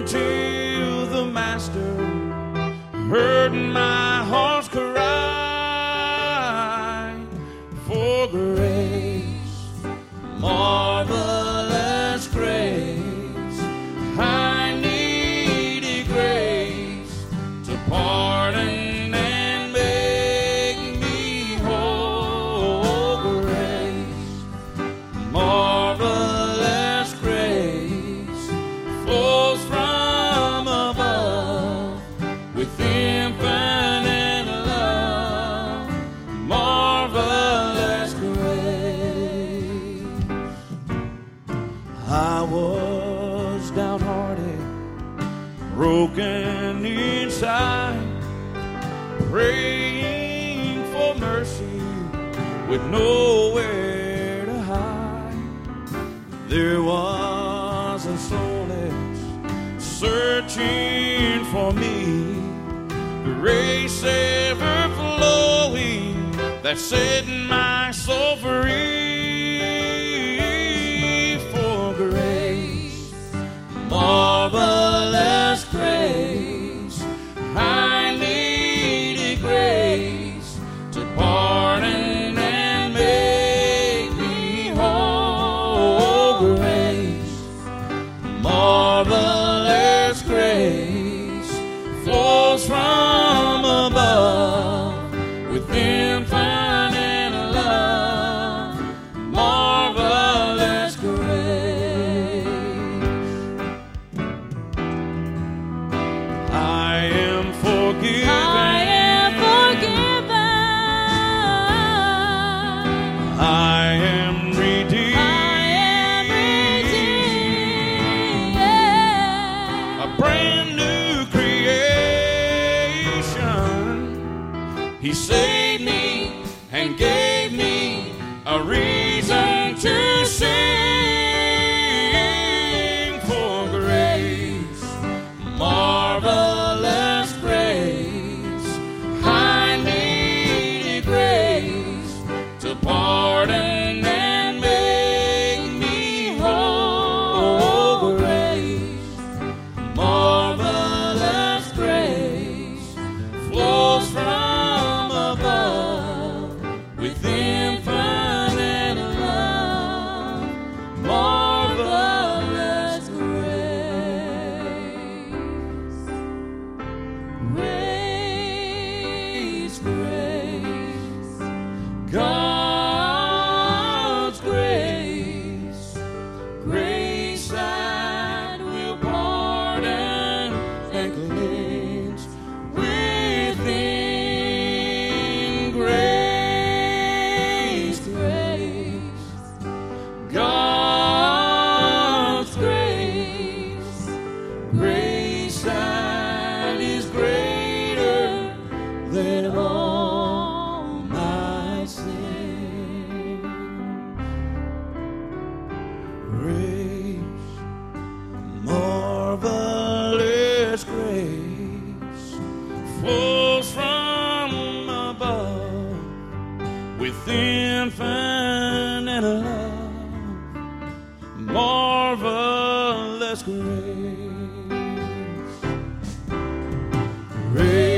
until the master heard my heart's cry for grace, marvelous grace. I needed grace to pardon and make me whole. Grace, marvelous. I was downhearted, broken inside, praying for mercy with nowhere to hide. There was a soul that's searching for me, grace ever flowing that set my soul free. Marvelous grace, I needed grace to pardon and make me whole. Grace, marvelous grace, flows from above with infinite love. Marvelous grace. He saved me and gave me a reason to sing for grace, marvelous grace. I needed grace to pardon and make me whole. Grace, marvelous grace, flows from God's grace, grace that will pardon and cleanse within. Grace, grace, God's grace, grace that is greater than all. Marvelous grace flows from above with infinite love. Marvelous grace. Grace.